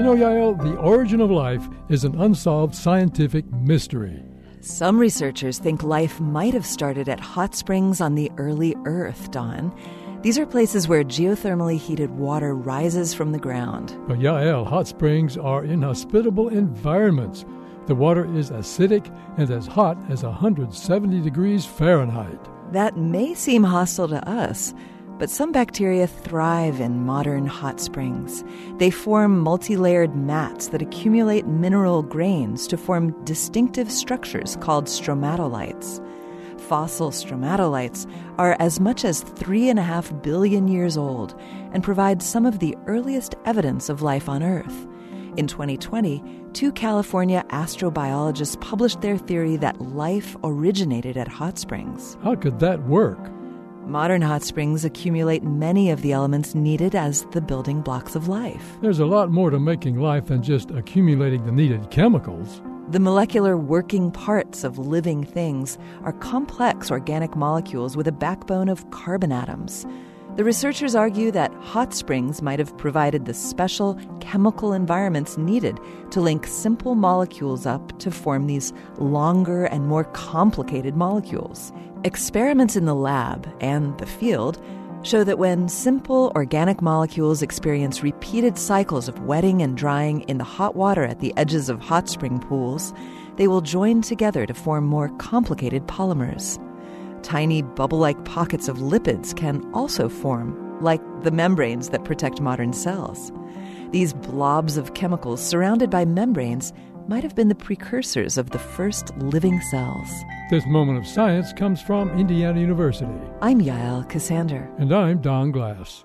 You know, Yael, the origin of life is an unsolved scientific mystery. Some researchers think life might have started at hot springs on the early Earth, Don. These are places where geothermally heated water rises from the ground. But Yael, hot springs are inhospitable environments. The water is acidic and as hot as 170 degrees Fahrenheit. That may seem hostile to us, but some bacteria thrive in modern hot springs. They form multi-layered mats that accumulate mineral grains to form distinctive structures called stromatolites. Fossil stromatolites are as much as 3.5 billion years old and provide some of the earliest evidence of life on Earth. In 2020, 2 California astrobiologists published their theory that life originated at hot springs. How could that work? Modern hot springs accumulate many of the elements needed as the building blocks of life. There's a lot more to making life than just accumulating the needed chemicals. The molecular working parts of living things are complex organic molecules with a backbone of carbon atoms. The researchers argue that hot springs might have provided the special chemical environments needed to link simple molecules up to form these longer and more complicated molecules. Experiments in the lab and the field show that when simple organic molecules experience repeated cycles of wetting and drying in the hot water at the edges of hot spring pools, they will join together to form more complicated polymers. Tiny bubble-like pockets of lipids can also form, like the membranes that protect modern cells. These blobs of chemicals surrounded by membranes might have been the precursors of the first living cells. This moment of science comes from Indiana University. I'm Yael Cassander. And I'm Don Glass.